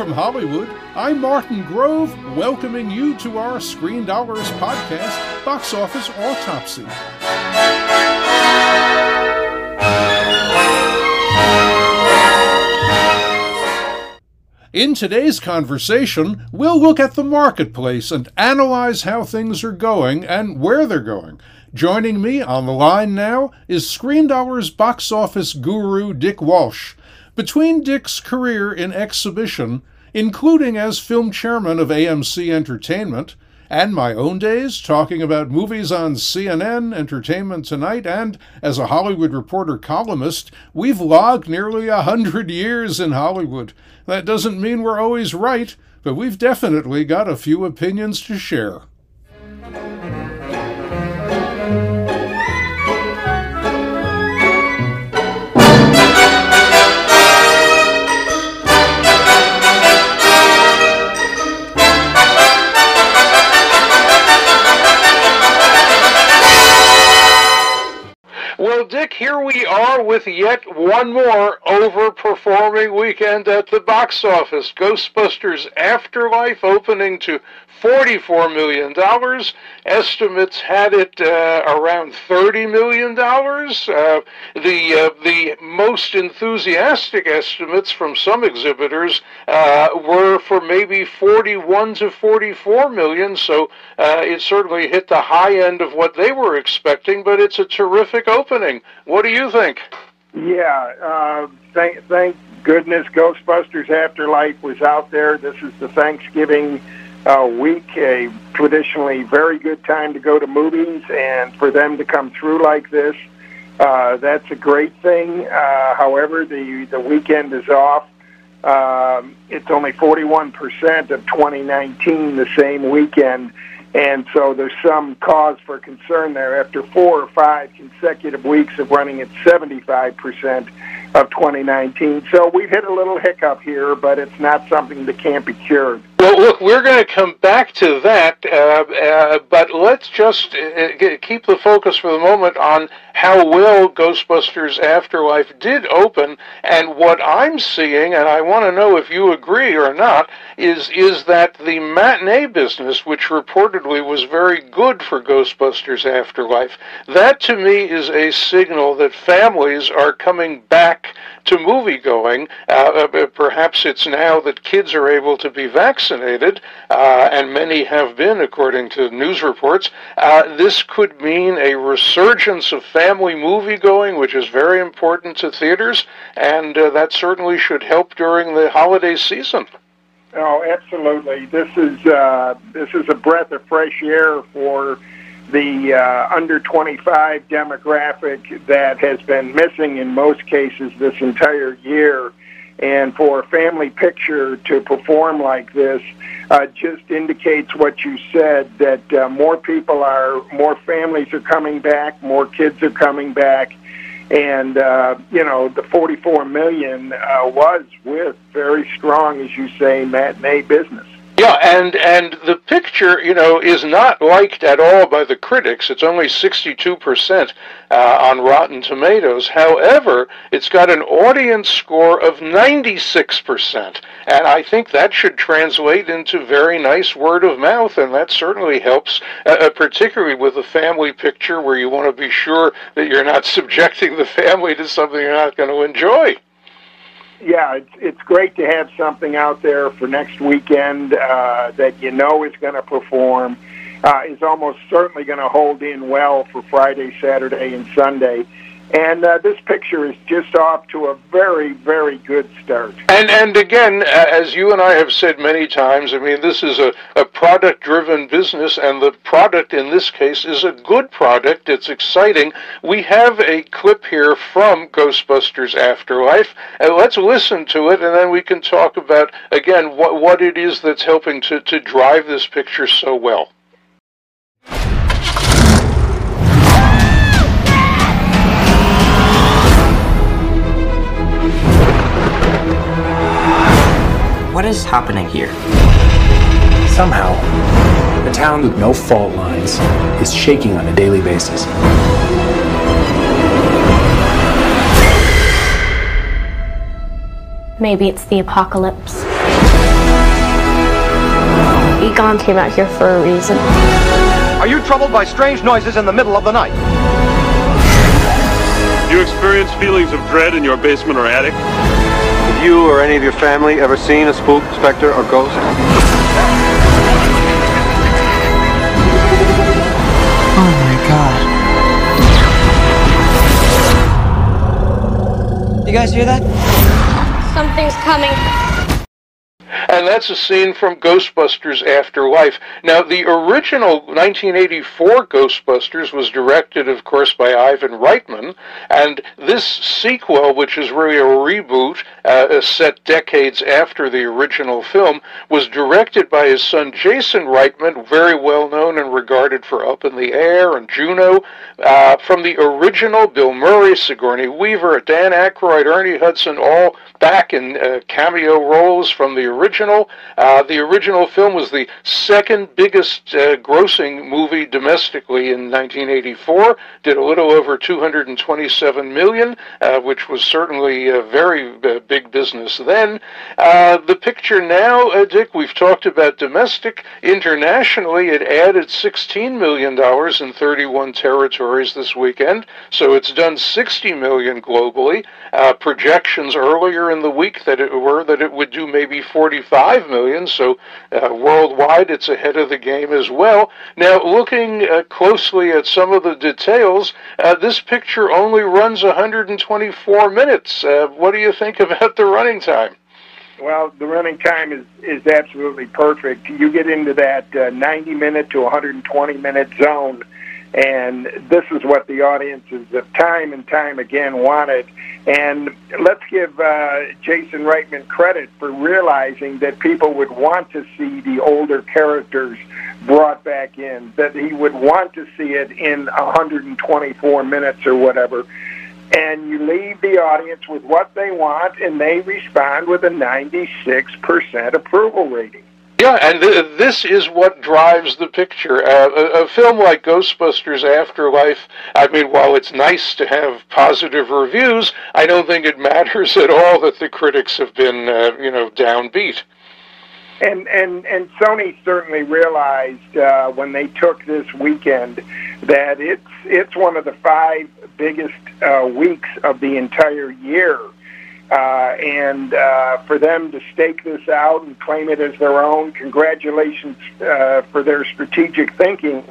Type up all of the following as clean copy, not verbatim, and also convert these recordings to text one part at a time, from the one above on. from Hollywood, I'm Martin Grove, welcoming you to our Screen Dollars podcast, Box Office Autopsy. In today's conversation, we'll look at the marketplace and analyze how things are going and where they're going. Joining me on the line now is Screen Dollars box office guru Dick Walsh. Between Dick's career in exhibition, including as film chairman of AMC Entertainment, and my own days talking about movies on CNN, Entertainment Tonight, and as a Hollywood Reporter columnist, we've logged nearly 100 years in Hollywood. That doesn't mean we're always right, but we've definitely got a few opinions to share. Well, Dick, here we are with yet one more overperforming weekend at the box office. Ghostbusters Afterlife opening to $44 million. Estimates had it around $30 million. The most enthusiastic estimates from some exhibitors were for maybe $41 to $44 million, so it certainly hit the high end of what they were expecting, but it's a terrific opening. What do you think? Yeah, thank goodness Ghostbusters Afterlife was out there. This is the Thanksgiving week, a traditionally very good time to go to movies, and for them to come through like this, that's a great thing. However, the weekend is off. It's only 41% of 2019, the same weekend. And so there's some cause for concern there after 4 or 5 consecutive weeks of running at 75% of 2019. So we've hit a little hiccup here, but it's not something that can't be cured. Well, look, we're going to come back to that, but let's just keep the focus for the moment on how well Ghostbusters Afterlife did open, and what I'm seeing, and I want to know if you agree or not, is that the matinee business, which reportedly was very good for Ghostbusters Afterlife, that to me is a signal that families are coming back to movie-going. Perhaps it's now that kids are able to be vaccinated, and many have been, according to news reports. This could mean a resurgence of family movie-going, which is very important to theaters, and that certainly should help during the holiday season. Oh, absolutely. This is a breath of fresh air for the under 25 demographic that has been missing in most cases this entire year. And for a family picture to perform like this just indicates what you said, that more families are coming back, more kids are coming back. And, you know, the $44 million was with very strong, as you say, matinee business. Yeah, and the picture, you know, is not liked at all by the critics. It's only 62% on Rotten Tomatoes. However, it's got an audience score of 96%, and I think that should translate into very nice word of mouth, and that certainly helps, particularly with a family picture where you want to be sure that you're not subjecting the family to something you're not going to enjoy. Yeah, it's great to have something out there for next weekend that you know is going to perform, is almost certainly going to hold in well for Friday, Saturday, and Sunday. And this picture is just off to a very, very good start. And again, as you and I have said many times, I mean, this is a product-driven business, and the product in this case is a good product. It's exciting. We have a clip here from Ghostbusters Afterlife, and let's listen to it, and then we can talk about, again, what it is that's helping to drive this picture so well. What is happening here? Somehow, a town with no fault lines is shaking on a daily basis. Maybe it's the apocalypse. Egon came out here for a reason. Are you troubled by strange noises in the middle of the night? Do you experience feelings of dread in your basement or attic? Have you or any of your family ever seen a spook, specter, or ghost? Oh my God. You guys hear that? Something's coming. And that's a scene from Ghostbusters Afterlife. Now, the original 1984 Ghostbusters was directed, of course, by Ivan Reitman, and this sequel, which is really a reboot, set decades after the original film, was directed by his son Jason Reitman, very well known and regarded for Up in the Air and Juno. From the original, Bill Murray, Sigourney Weaver, Dan Aykroyd, Ernie Hudson, all back in cameo roles from the original. The original film was the second biggest grossing movie domestically in 1984, did a little over $227 million, which was certainly a very big business then. The picture now, Dick, we've talked about domestic. Internationally, it added $16 million in 31 territories this weekend, so it's done $60 million globally. Projections earlier in the week that it would do maybe $45 million, so worldwide it's ahead of the game as well. Now, looking closely at some of the details, this picture only runs 124 minutes. What do you think about the running time? Well, the running time is absolutely perfect. You get into that 90-minute to 120-minute zone, and this is what the audiences have time and time again wanted. And let's give Jason Reitman credit for realizing that people would want to see the older characters brought back in, that he would want to see it in 124 minutes or whatever. And you leave the audience with what they want, and they respond with a 96% approval rating. Yeah, and this is what drives the picture. A film like Ghostbusters Afterlife, I mean, while it's nice to have positive reviews, I don't think it matters at all that the critics have been, downbeat. And Sony certainly realized when they took this weekend that it's one of the 5 biggest weeks of the entire year. And for them to stake this out and claim it as their own, congratulations for their strategic thinking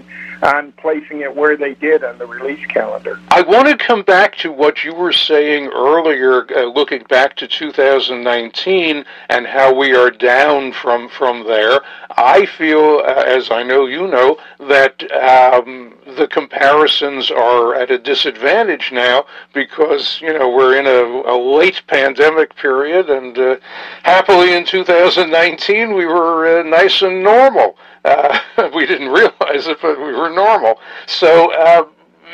on placing it where they did on the release calendar. I want to come back to what you were saying earlier, looking back to 2019 and how we are down from there. I feel, as I know you know, that the comparisons are at a disadvantage now because, we're in a late pandemic period, and happily in 2019 we were nice and normal. We didn't realize it, but we were normal. So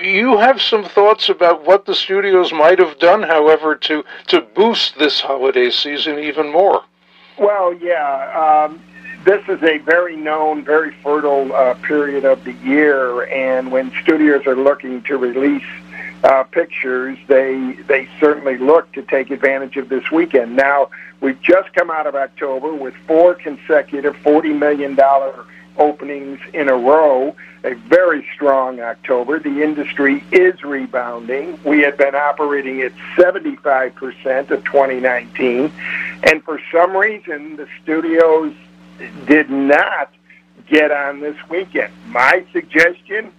you have some thoughts about what the studios might have done, however, to boost this holiday season even more. Well, yeah. This is a very known, very fertile period of the year, and when studios are looking to release pictures, they certainly look to take advantage of this weekend. Now, we've just come out of October with 4 consecutive $40 million openings in a row, a very strong October. The industry is rebounding. We had been operating at 75% of 2019, and for some reason, the studios did not get on this weekend. My suggestion,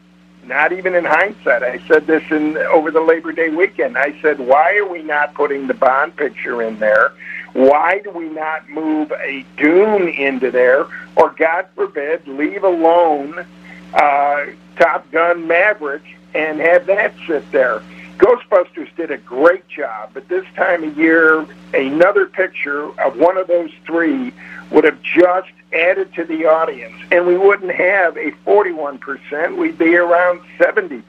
not even in hindsight, I said this over the Labor Day weekend. I said, why are we not putting the Bond picture in there? Why do we not move a Dune into there? Or, God forbid, leave alone Top Gun Maverick and have that sit there. Ghostbusters did a great job, but this time of year, another picture of one of those 3 would have just added to the audience, and we wouldn't have a 41%. We'd be around 70%.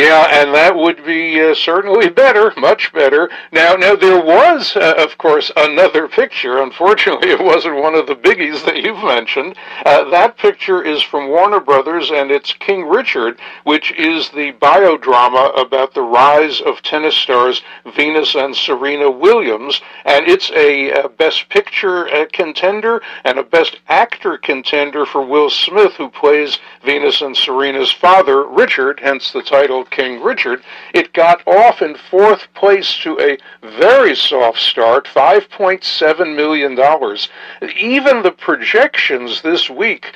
Yeah, and that would be certainly better, much better. Now there was, of course, another picture. Unfortunately, it wasn't one of the biggies that you've mentioned. That picture is from Warner Brothers, and it's King Richard, which is the biodrama about the rise of tennis stars Venus and Serena Williams, and it's a Best Picture contender and a Best Actor actor contender for Will Smith, who plays Venus and Serena's father, Richard, hence the title King Richard. It got off in fourth place to a very soft start, $5.7 million. Even the projections this week,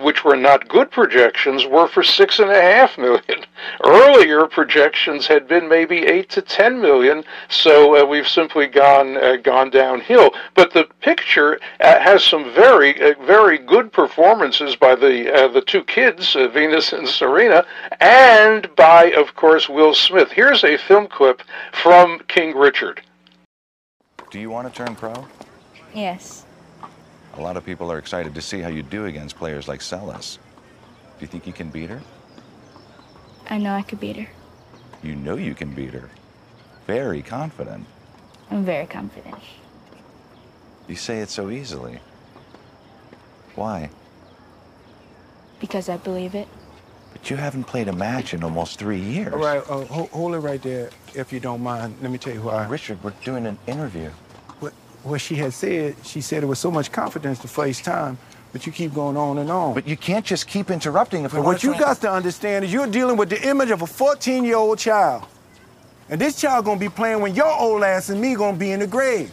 which were not good projections, were for $6.5 million. Earlier projections had been maybe $8 to $10 million, so we've simply gone downhill. But the picture has some very good performances by the two kids, Venus and Serena, and by, of course, Will Smith. Here's a film clip from King Richard. Do you want to turn pro? Yes. A lot of people are excited to see how you do against players like Celis. Do you think you can beat her? I know I could beat her. You know you can beat her. Very confident. I'm very confident. You say it so easily. Why? Because I believe it. But you haven't played a match in almost 3 years. All right, hold it right there, if you don't mind. Let me tell you why. Richard, we're doing an interview. What she said it with so much confidence to face time, but you keep going on and on. But you can't just keep interrupting if we want to. What you got to understand is you're dealing with the image of a 14-year-old child. And this child gonna be playing when your old ass and me gonna be in the grave.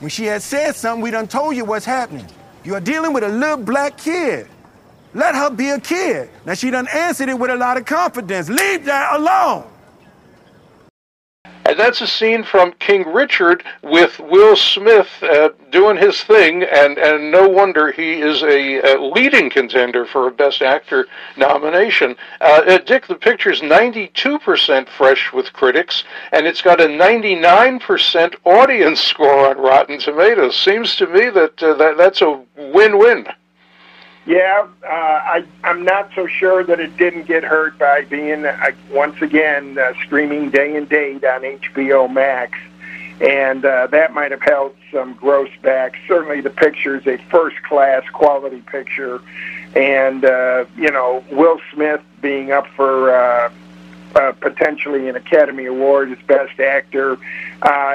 When she had said something, we done told you what's happening. You are dealing with a little black kid. Let her be a kid. Now, she done answered it with a lot of confidence. Leave that alone. And that's a scene from King Richard with Will Smith doing his thing, and no wonder he is a leading contender for a Best Actor nomination. Dick, the picture's 92% fresh with critics, and it's got a 99% audience score on Rotten Tomatoes. Seems to me that, that's a win-win. Yeah, I'm not so sure that it didn't get hurt by being, once again, streaming day and date on HBO Max, and that might have held some gross back. Certainly the picture is a first-class quality picture, and, you know, Will Smith being up for potentially an Academy Award as Best Actor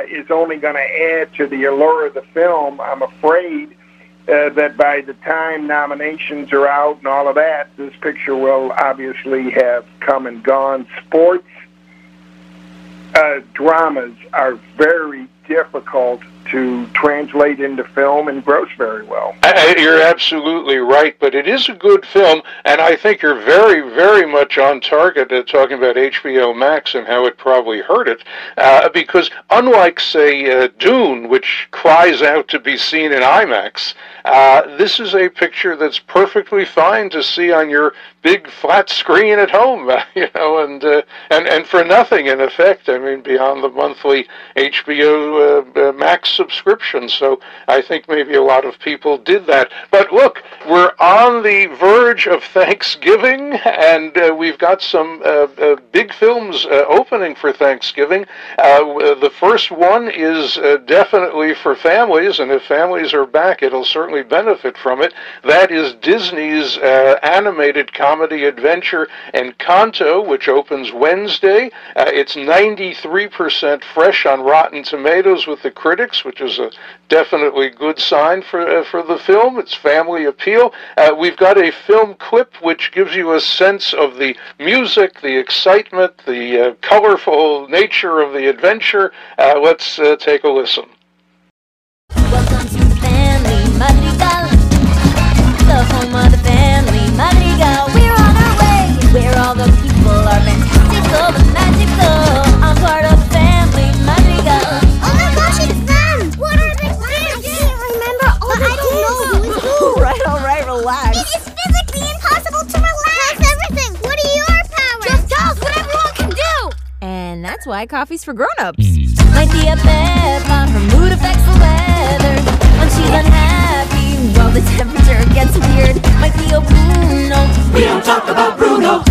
is only going to add to the allure of the film, I'm afraid. That by the time nominations are out and all of that, this picture will obviously have come and gone. Sports dramas are very difficult to translate into film and gross very well. You're absolutely right, but it is a good film, and I think you're very, very much on target at talking about HBO Max and how it probably hurt it, because unlike, say, Dune, which cries out to be seen in IMAX, this is a picture that's perfectly fine to see on your big flat screen at home, you know, and for nothing, in effect, I mean, beyond the monthly HBO Max subscription. So I think maybe a lot of people did that. But look, we're on the verge of Thanksgiving, and we've got some big films opening for Thanksgiving. The first one is definitely for families, and if families are back, it'll certainly benefit from it. That is Disney's animated comedy adventure Encanto, which opens Wednesday. It's 93% fresh on Rotten Tomatoes with the critics, which is a definitely good sign for the film. It's family appeal. We've got a film clip which gives you a sense of the music, the excitement, the colorful nature of the adventure. Let's take a listen. Welcome to family Madrigal, the home of the family Madrigal. We're on our way, where all the people are fantastical and magical. I'm part of family Madrigal. And that's why coffee's for grown-ups. Might be a bep on her mood affects the weather. When she's unhappy, well, the temperature gets weird. Might be a Bruno. We don't talk about Bruno.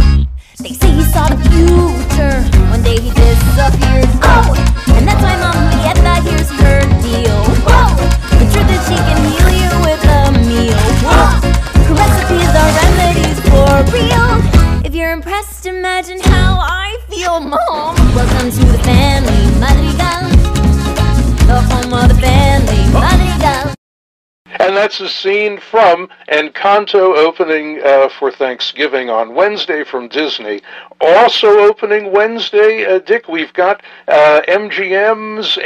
They say he saw the future. One day he disappeared. Oh, and that's why Mom Julieta, here's her deal. Whoa, the truth is she can heal you with a meal. Whoa, her recipes are remedies for real. If you're impressed, imagine how I feel, Mom. Welcome to the family Madrigal, the home of the family Madrigal. And that's a scene from Encanto opening for Thanksgiving on Wednesday from Disney. Also opening Wednesday, Dick, we've got MGM's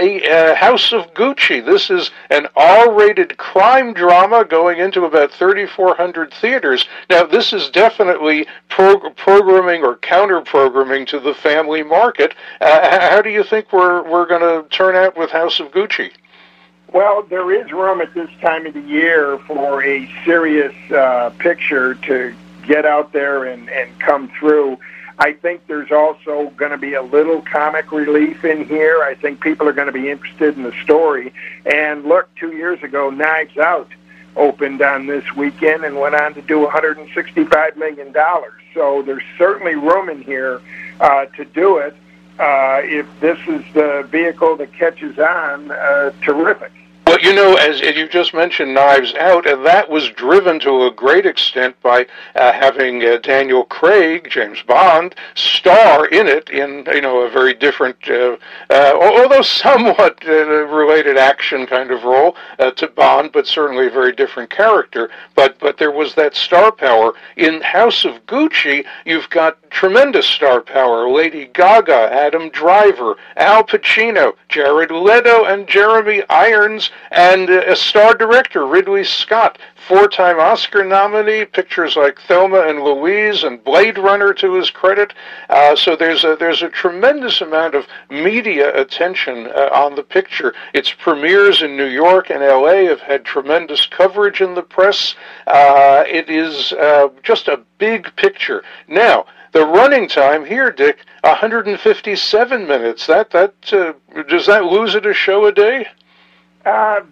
House of Gucci. This is an R-rated crime drama going into about 3,400 theaters. Now, this is definitely programming or counter-programming to the family market. How do you think we're going to turn out with House of Gucci? Well, there is room at this time of the year for a serious picture to get out there and come through. I think there's also going to be a little comic relief in here. I think people are going to be interested in the story. And look, 2 years ago, Knives Out opened on this weekend and went on to do $165 million. So there's certainly room in here to do it. If this is the vehicle that catches on, terrific. Well, you know, as you just mentioned, Knives Out, and that was driven to a great extent by having Daniel Craig, James Bond, star in it in, you know, a very different, although somewhat related action kind of role to Bond, but certainly a very different character. But there was that star power. In House of Gucci, you've got tremendous star power. Lady Gaga, Adam Driver, Al Pacino, Jared Leto, and Jeremy Irons, and a star director, Ridley Scott, four-time Oscar nominee, pictures like Thelma and Louise and Blade Runner to his credit. So there's a tremendous amount of media attention on the picture. Its premieres in New York and L.A. have had tremendous coverage in the press. It is just a big picture. Now, the running time here, Dick, 157 minutes. Does that lose it a show a day?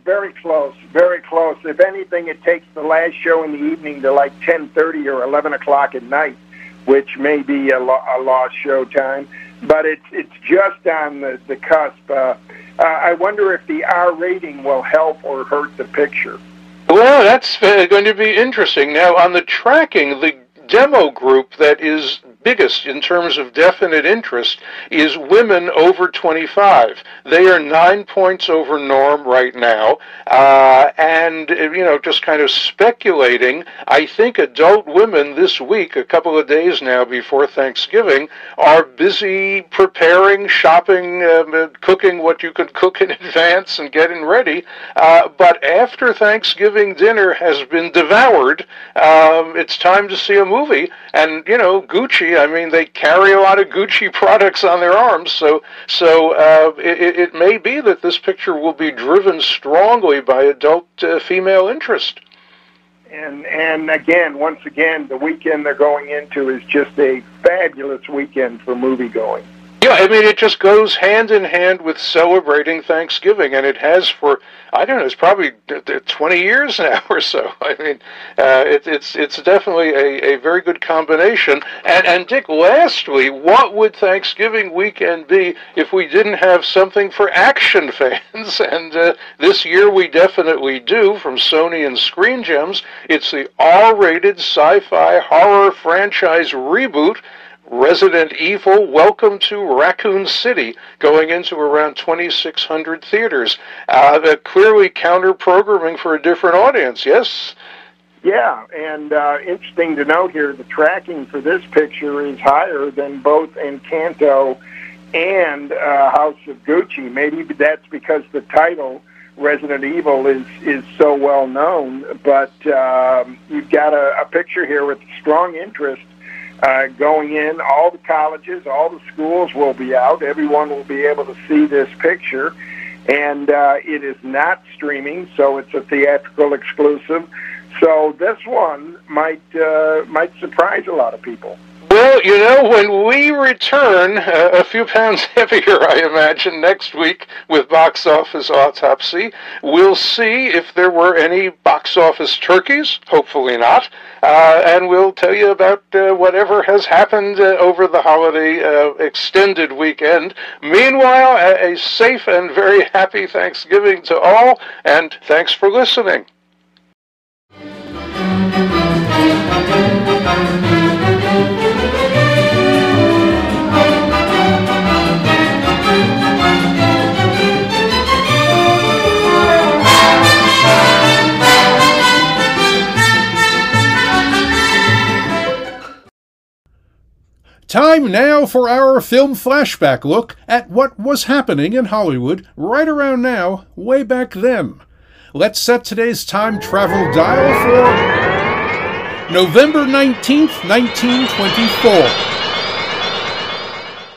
Very close, very close. If anything, it takes the last show in the evening to like 10:30 or 11 o'clock at night, which may be a lost show time. But it's just on the cusp. I wonder if the R rating will help or hurt the picture. Well, that's going to be interesting. Now, on the tracking, the demo group that is biggest in terms of definite interest is women over 25. They are 9 points over norm right now. And, you know, just kind of speculating, I think adult women this week, a couple of days now before Thanksgiving, are busy preparing, shopping, cooking what you could cook in advance and getting ready. But after Thanksgiving dinner has been devoured, it's time to see a movie. And, you know, Gucci, I mean, they carry a lot of Gucci products on their arms, so it may be that this picture will be driven strongly by adult female interest. And again, once again, the weekend they're going into is just a fabulous weekend for moviegoing. Yeah, I mean, it just goes hand in hand with celebrating Thanksgiving, and it has for, I don't know, it's probably 20 years now or so. I mean, it's definitely a very good combination. And Dick, lastly, what would Thanksgiving weekend be if we didn't have something for action fans? And this year we definitely do, from Sony and Screen Gems. It's the R-rated sci-fi horror franchise reboot, Resident Evil, Welcome to Raccoon City, going into around 2,600 theaters. Clearly counter-programming for a different audience, yes? Yeah, and interesting to note here, the tracking for this picture is higher than both Encanto and House of Gucci. Maybe that's because the title, Resident Evil, is so well known, but you've got a picture here with strong interest going in. All the colleges, all the schools will be out. Everyone will be able to see this picture. And it is not streaming, so it's a theatrical exclusive. So this one might surprise a lot of people. Well, you know, when we return, a few pounds heavier, I imagine, next week with Box Office Autopsy, we'll see if there were any box office turkeys, hopefully not, and we'll tell you about whatever has happened over the holiday extended weekend. Meanwhile, a safe and very happy Thanksgiving to all, and thanks for listening. Time now for our film flashback look at what was happening in Hollywood right around now, way back then. Let's set today's time travel dial for November 19th, 1924.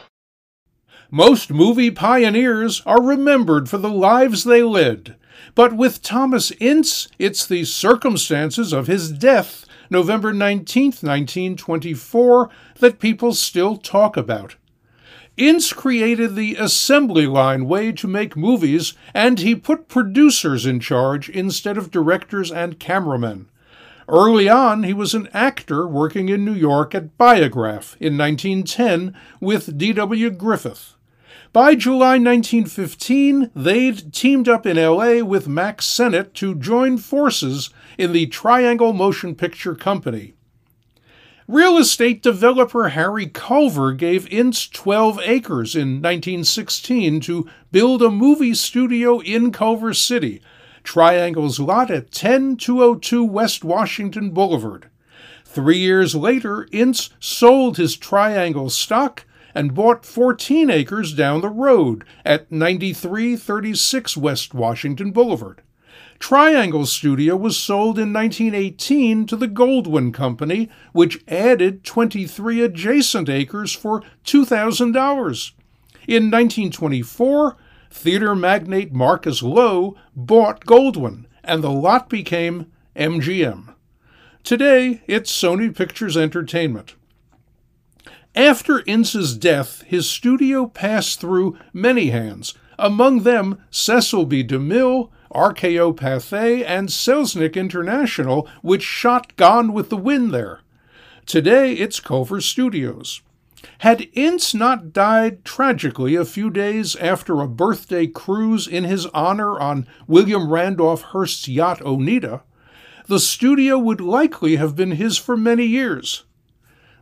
Most movie pioneers are remembered for the lives they led, but with Thomas Ince, it's the circumstances of his death November 19, 1924, that people still talk about. Ince created the assembly line way to make movies, and he put producers in charge instead of directors and cameramen. Early on, he was an actor working in New York at Biograph in 1910 with D.W. Griffith. By July 1915, they'd teamed up in L.A. with Max Sennett to join forces in the Triangle Motion Picture Company. Real estate developer Harry Culver gave Ince 12 acres in 1916 to build a movie studio in Culver City, Triangle's lot at 10202 West Washington Boulevard. 3 years later, Ince sold his Triangle stock and bought 14 acres down the road at 9336 West Washington Boulevard. Triangle Studio was sold in 1918 to the Goldwyn Company, which added 23 adjacent acres for $2,000. In 1924, theater magnate Marcus Lowe bought Goldwyn, and the lot became MGM. Today, it's Sony Pictures Entertainment. After Ince's death, his studio passed through many hands, among them Cecil B. DeMille, RKO Pathé, and Selznick International, which shot Gone with the Wind there. Today, it's Culver Studios. Had Ince not died tragically a few days after a birthday cruise in his honor on William Randolph Hearst's yacht Oneida, the studio would likely have been his for many years.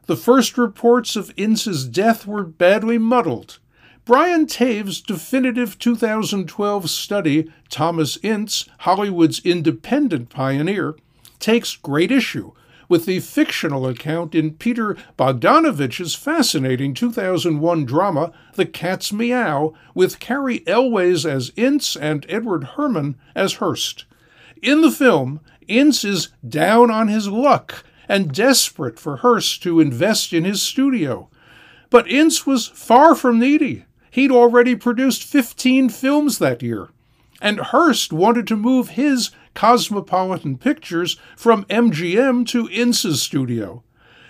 The first reports of Ince's death were badly muddled. Brian Tave's definitive 2012 study, Thomas Ince, Hollywood's Independent Pioneer, takes great issue with the fictional account in Peter Bogdanovich's fascinating 2001 drama, The Cat's Meow, with Carrie Elways as Ince and Edward Herman as Hearst. In the film, Ince is down on his luck and desperate for Hearst to invest in his studio. But Ince was far from needy. He'd already produced 15 films that year. And Hearst wanted to move his Cosmopolitan Pictures from MGM to Ince's studio.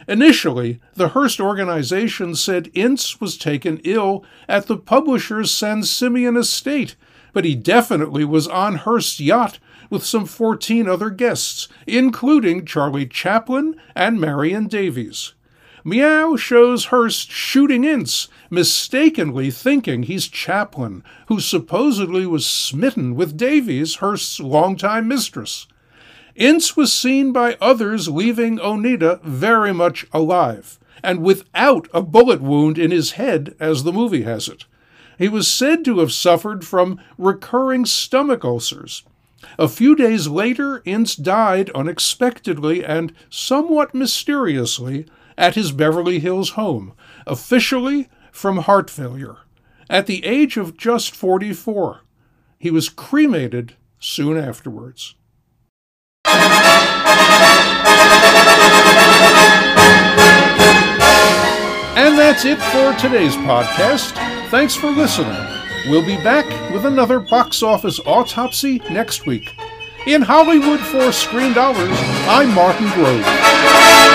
Initially, the Hearst organization said Ince was taken ill at the publisher's San Simeon estate, but he definitely was on Hearst's yacht with some 14 other guests, including Charlie Chaplin and Marion Davies. Meow shows Hearst shooting Ince, mistakenly thinking he's Chaplin, who supposedly was smitten with Davies, Hearst's longtime mistress. Ince was seen by others leaving Oneida very much alive, and without a bullet wound in his head, as the movie has it. He was said to have suffered from recurring stomach ulcers. A few days later, Ince died unexpectedly and somewhat mysteriously at his Beverly Hills home, officially from heart failure, at the age of just 44. He was cremated soon afterwards. And that's it for today's podcast. Thanks for listening. We'll be back with another box office autopsy next week. In Hollywood for Screen Dollars, I'm Martin Grove.